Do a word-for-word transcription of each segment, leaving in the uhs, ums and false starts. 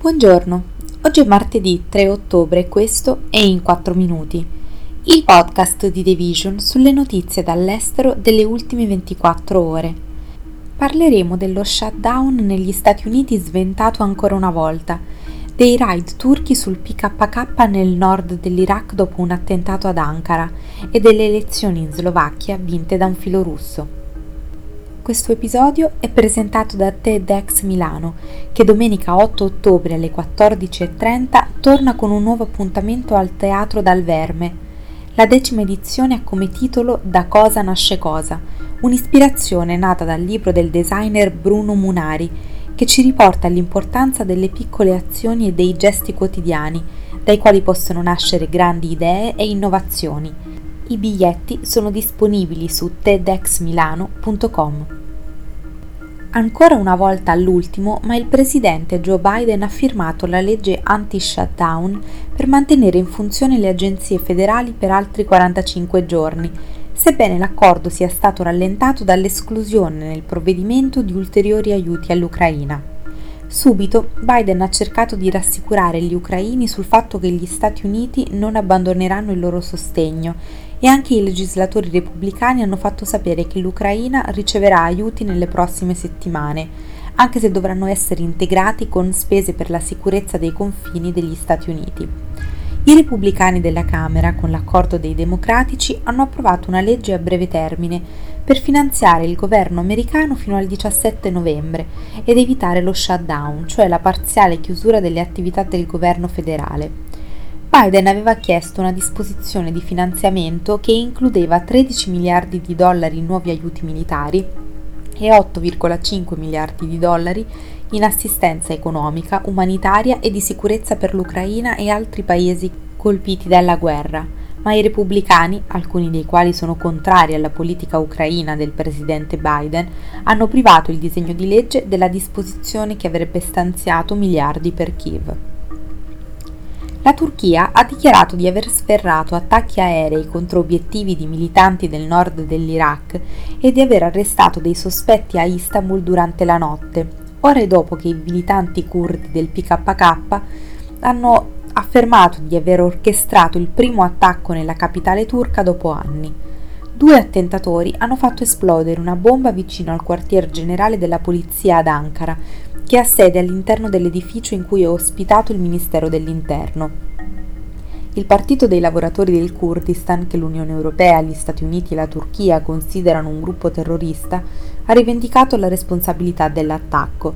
Buongiorno, oggi è martedì tre ottobre e questo è In quattro minuti, il podcast di The Vision sulle notizie dall'estero delle ultime ventiquattro ore. Parleremo dello shutdown negli Stati Uniti sventato ancora una volta, dei raid turchi sul P K K nel nord dell'Iraq dopo un attentato ad Ankara e delle elezioni in Slovacchia vinte da un filo russo. Questo episodio è presentato da TEDx Milano, che domenica otto ottobre alle quattordici e trenta torna con un nuovo appuntamento al Teatro Dal Verme. La decima edizione ha come titolo Da Cosa Nasce Cosa, un'ispirazione nata dal libro del designer Bruno Munari, che ci riporta all'importanza delle piccole azioni e dei gesti quotidiani, dai quali possono nascere grandi idee e innovazioni. I biglietti sono disponibili su tedx milano punto com. Ancora una volta all'ultimo, ma il presidente Joe Biden ha firmato la legge anti-shutdown per mantenere in funzione le agenzie federali per altri quarantacinque giorni, sebbene l'accordo sia stato rallentato dall'esclusione nel provvedimento di ulteriori aiuti all'Ucraina. Subito Biden ha cercato di rassicurare gli ucraini sul fatto che gli Stati Uniti non abbandoneranno il loro sostegno e anche i legislatori repubblicani hanno fatto sapere che l'Ucraina riceverà aiuti nelle prossime settimane, anche se dovranno essere integrati con spese per la sicurezza dei confini degli Stati Uniti. I repubblicani della Camera, con l'accordo dei democratici, hanno approvato una legge a breve termine per finanziare il governo americano fino al diciassette novembre ed evitare lo shutdown, cioè la parziale chiusura delle attività del governo federale. Biden aveva chiesto una disposizione di finanziamento che includeva tredici miliardi di dollari in nuovi aiuti militari e otto virgola cinque miliardi di dollari in assistenza economica, umanitaria e di sicurezza per l'Ucraina e altri paesi colpiti dalla guerra, ma i repubblicani, alcuni dei quali sono contrari alla politica ucraina del presidente Biden, hanno privato il disegno di legge della disposizione che avrebbe stanziato miliardi per Kiev. La Turchia ha dichiarato di aver sferrato attacchi aerei contro obiettivi di militanti del nord dell'Iraq e di aver arrestato dei sospetti a Istanbul durante la notte, ore dopo che i militanti curdi del P K K hanno affermato di aver orchestrato il primo attacco nella capitale turca dopo anni. Due attentatori hanno fatto esplodere una bomba vicino al quartier generale della polizia ad Ankara, che ha sede all'interno dell'edificio in cui è ospitato il Ministero dell'Interno. Il Partito dei Lavoratori del Kurdistan, che l'Unione Europea, gli Stati Uniti e la Turchia considerano un gruppo terrorista, ha rivendicato la responsabilità dell'attacco.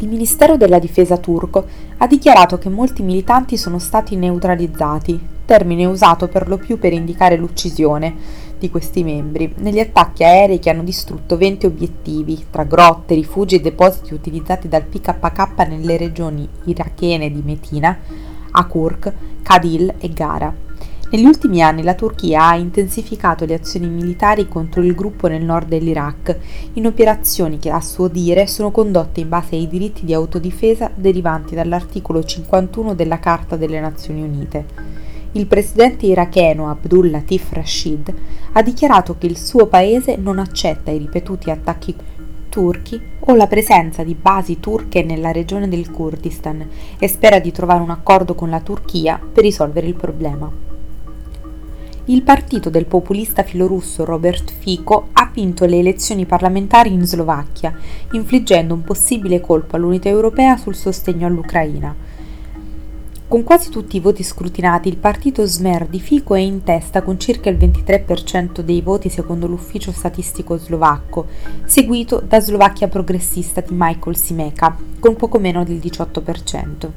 Il Ministero della Difesa turco ha dichiarato che molti militanti sono stati neutralizzati, termine usato per lo più per indicare l'uccisione di questi membri, negli attacchi aerei che hanno distrutto venti obiettivi, tra grotte, rifugi e depositi utilizzati dal P K K nelle regioni irachene di Metina, Akurk, Kadil e Gara. Negli ultimi anni la Turchia ha intensificato le azioni militari contro il gruppo nel nord dell'Iraq, in operazioni che a suo dire sono condotte in base ai diritti di autodifesa derivanti dall'articolo cinquantuno della Carta delle Nazioni Unite. Il presidente iracheno Abdul Latif Rashid ha dichiarato che il suo paese non accetta i ripetuti attacchi turchi o la presenza di basi turche nella regione del Kurdistan e spera di trovare un accordo con la Turchia per risolvere il problema. Il partito del populista filorusso Robert Fico ha vinto le elezioni parlamentari in Slovacchia, infliggendo un possibile colpo all'unità europea sul sostegno all'Ucraina. Con quasi tutti i voti scrutinati, il partito Smer di Fico è in testa con circa il ventitré per cento dei voti secondo l'ufficio statistico slovacco, seguito da Slovacchia progressista di Michael Simeka, con poco meno del diciotto per cento.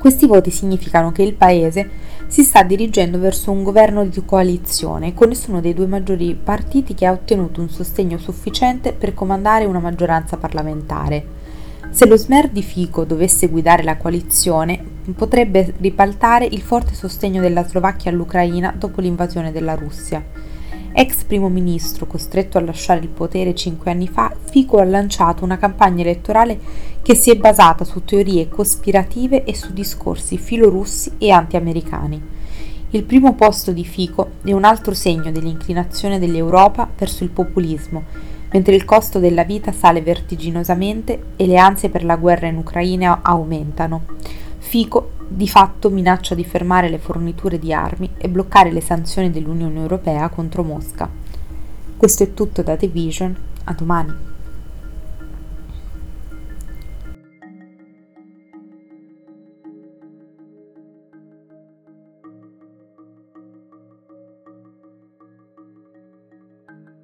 Questi voti significano che il paese si sta dirigendo verso un governo di coalizione con nessuno dei due maggiori partiti che ha ottenuto un sostegno sufficiente per comandare una maggioranza parlamentare. Se lo Smer di Fico dovesse guidare la coalizione, potrebbe ribaltare il forte sostegno della Slovacchia all'Ucraina dopo l'invasione della Russia. Ex primo ministro costretto a lasciare il potere cinque anni fa, Fico ha lanciato una campagna elettorale che si è basata su teorie cospirative e su discorsi filorussi e anti-americani. Il primo posto di Fico è un altro segno dell'inclinazione dell'Europa verso il populismo, mentre il costo della vita sale vertiginosamente e le ansie per la guerra in Ucraina aumentano. Fico di fatto minaccia di fermare le forniture di armi e bloccare le sanzioni dell'Unione Europea contro Mosca. Questo è tutto da The Vision, a domani.